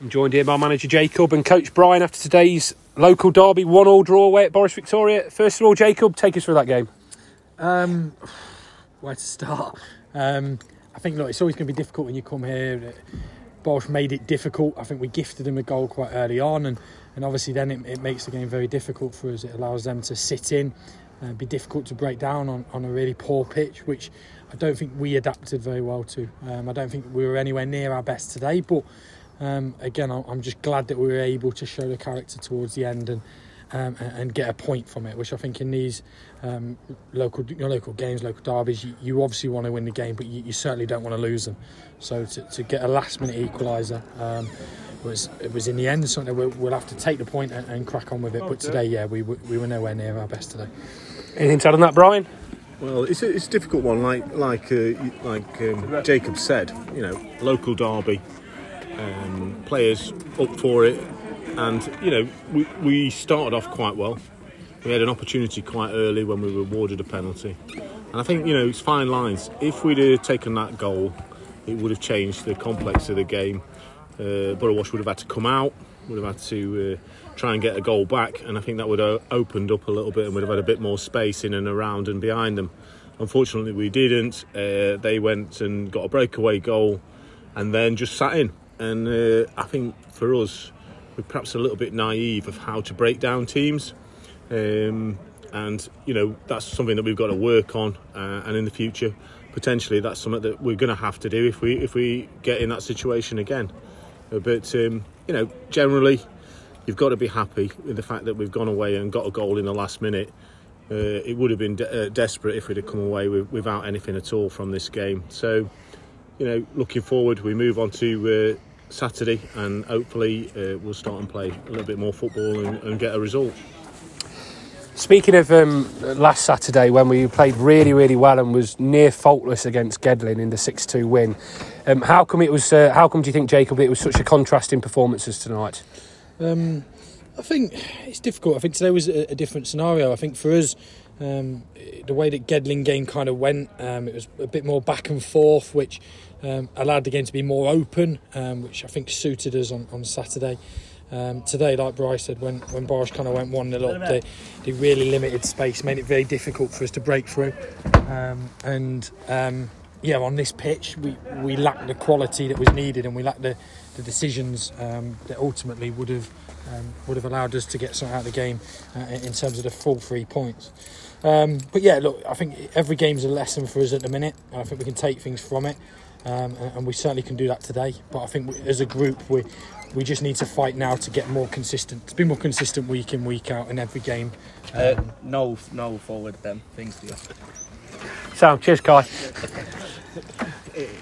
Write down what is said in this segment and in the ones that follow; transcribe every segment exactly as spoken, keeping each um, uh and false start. I'm joined here by manager Jacob and coach Brian after today's local derby one all draw away at Boris Victoria. First of all, Jacob, take us through that game. Um, where to start? Um, I think look, it's always going to be difficult when you come here. Boris made it difficult. I think we gifted them a goal quite early on, and, and obviously then it, it makes the game very difficult for us. It allows them to sit in and be difficult to break down on, on a really poor pitch, which I don't think we adapted very well to. Um, I don't think we were anywhere near our best today, but Um, again, I'm just glad that we were able to show the character towards the end and um, and get a point from it, which I think in these um, local you know, local games, local derbies, you, you obviously want to win the game, but you, you certainly don't want to lose them. So to, to get a last-minute equaliser um, was it was in the end something we'll, we'll have to take the point and, and crack on with it. But today, yeah, we we were nowhere near our best today. Anything to add on that, Brian? Well, it's a, it's a difficult one, like like uh, like um, Jacob said. You know, local derby. Um, players up for it, and you know we, we started off quite well. We had an opportunity quite early when we were awarded a penalty, and I think you know it's fine lines. If we'd have taken that goal, it would have changed the complex of the game. uh, Borrowash would have had to come out, would have had to uh, try and get a goal back, and I think that would have opened up a little bit and would have had a bit more space in and around and behind them. Unfortunately we didn't. Uh, they went and got a breakaway goal and then just sat in. And uh, I think for us, we're perhaps a little bit naive of how to break down teams. Um, and, you know, that's something that we've got to work on. Uh, and in the future, potentially that's something that we're going to have to do if we if we get in that situation again. But, um, you know, generally, you've got to be happy with the fact that we've gone away and got a goal in the last minute. Uh, it would have been de- uh, desperate if we'd have come away with, without anything at all from this game. So, you know, looking forward, we move on to... Uh, Saturday, and hopefully uh, we'll start and play a little bit more football and, and get a result. Speaking of um, last Saturday, when we played really really well and was near faultless against Gedling in the six two win, um, how come it was uh, how come do you think, Jacob, it was such a contrast in performances tonight? um, I think it's difficult. I think today was a, a different scenario. I think for us, Um, the way that Gedling game kind of went, um, it was a bit more back and forth, which um, allowed the game to be more open, um, which I think suited us on, on Saturday. Um, today, like Bryce said, when, when Boris kind of went one nil up, they, they really limited space, made it very difficult for us to break through. Um, and um, yeah, on this pitch, we, we lacked the quality that was needed, and we lacked the, the decisions um, that ultimately would have um, would have allowed us to get something out of the game uh, in terms of the full three points. Um, but yeah, look, I think every game's a lesson for us at the minute. I think we can take things from it, um, and we certainly can do that today. But I think we, as a group, we we just need to fight now to get more consistent, to be more consistent week in, week out in every game. Um, uh, no, no forward them things to you. So, cheers, Kai.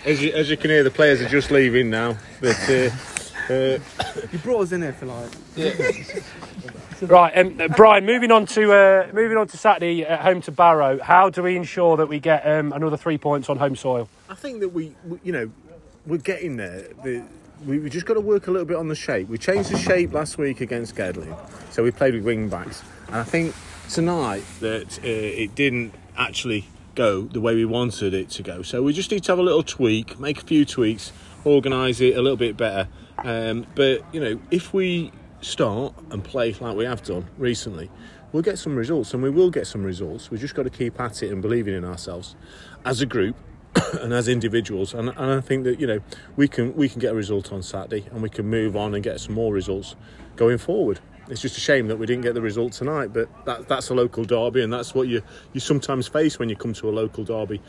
As you, as you can hear, the players are just leaving now. But uh, uh... you brought us in here for like. Yeah. Right, um, uh, Brian. Moving on to uh, moving on to Saturday at home to Barrow. How do we ensure that we get um, another three points on home soil? I think that we, we you know, we're getting there. The, we we just got to work a little bit on the shape. We changed the shape last week against Gedling, so we played with wing backs. And I think tonight that uh, it didn't actually go the way we wanted it to go. So we just need to have a little tweak, make a few tweaks, organise it a little bit better. Um, but you know, if we start and play like we have done recently, we'll get some results, and we will get some results. We've just got to keep at it and believing in ourselves as a group and as individuals, and, and I think that you know we can we can get a result on Saturday, and we can move on and get some more results going forward. It's just a shame that we didn't get the result tonight, but that, that's a local derby, and that's what you you sometimes face when you come to a local derby.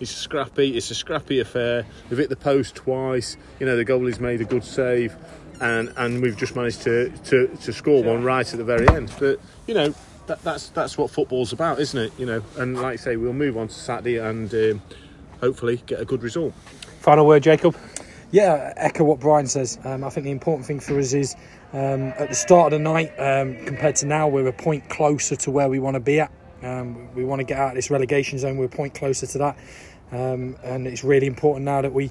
It's scrappy, it's a scrappy affair. We've hit the post twice, you know, the goalie's made a good save, and, and we've just managed to, to, to score one right at the very end. But, you know, that, that's that's what football's about, isn't it? You know, and like I say, we'll move on to Saturday and um, hopefully get a good result. Final word, Jacob? Yeah, echo what Brian says. Um, I think the important thing for us is um, at the start of the night, um, compared to now, we're a point closer to where we want to be at. Um, we want to get out of this relegation zone. We're a point closer to that, um, and it's really important now that we,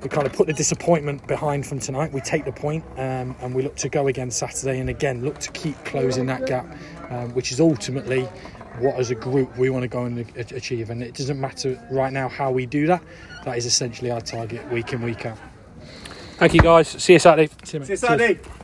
we kind of put the disappointment behind from tonight. We take the point, um, and we look to go again Saturday, and again look to keep closing that gap, um, which is ultimately what as a group we want to go and achieve. And it doesn't matter right now how we do that. That is essentially our target week in, week out. Thank you, guys. See you Saturday. See you, mate. See you Saturday. Cheers.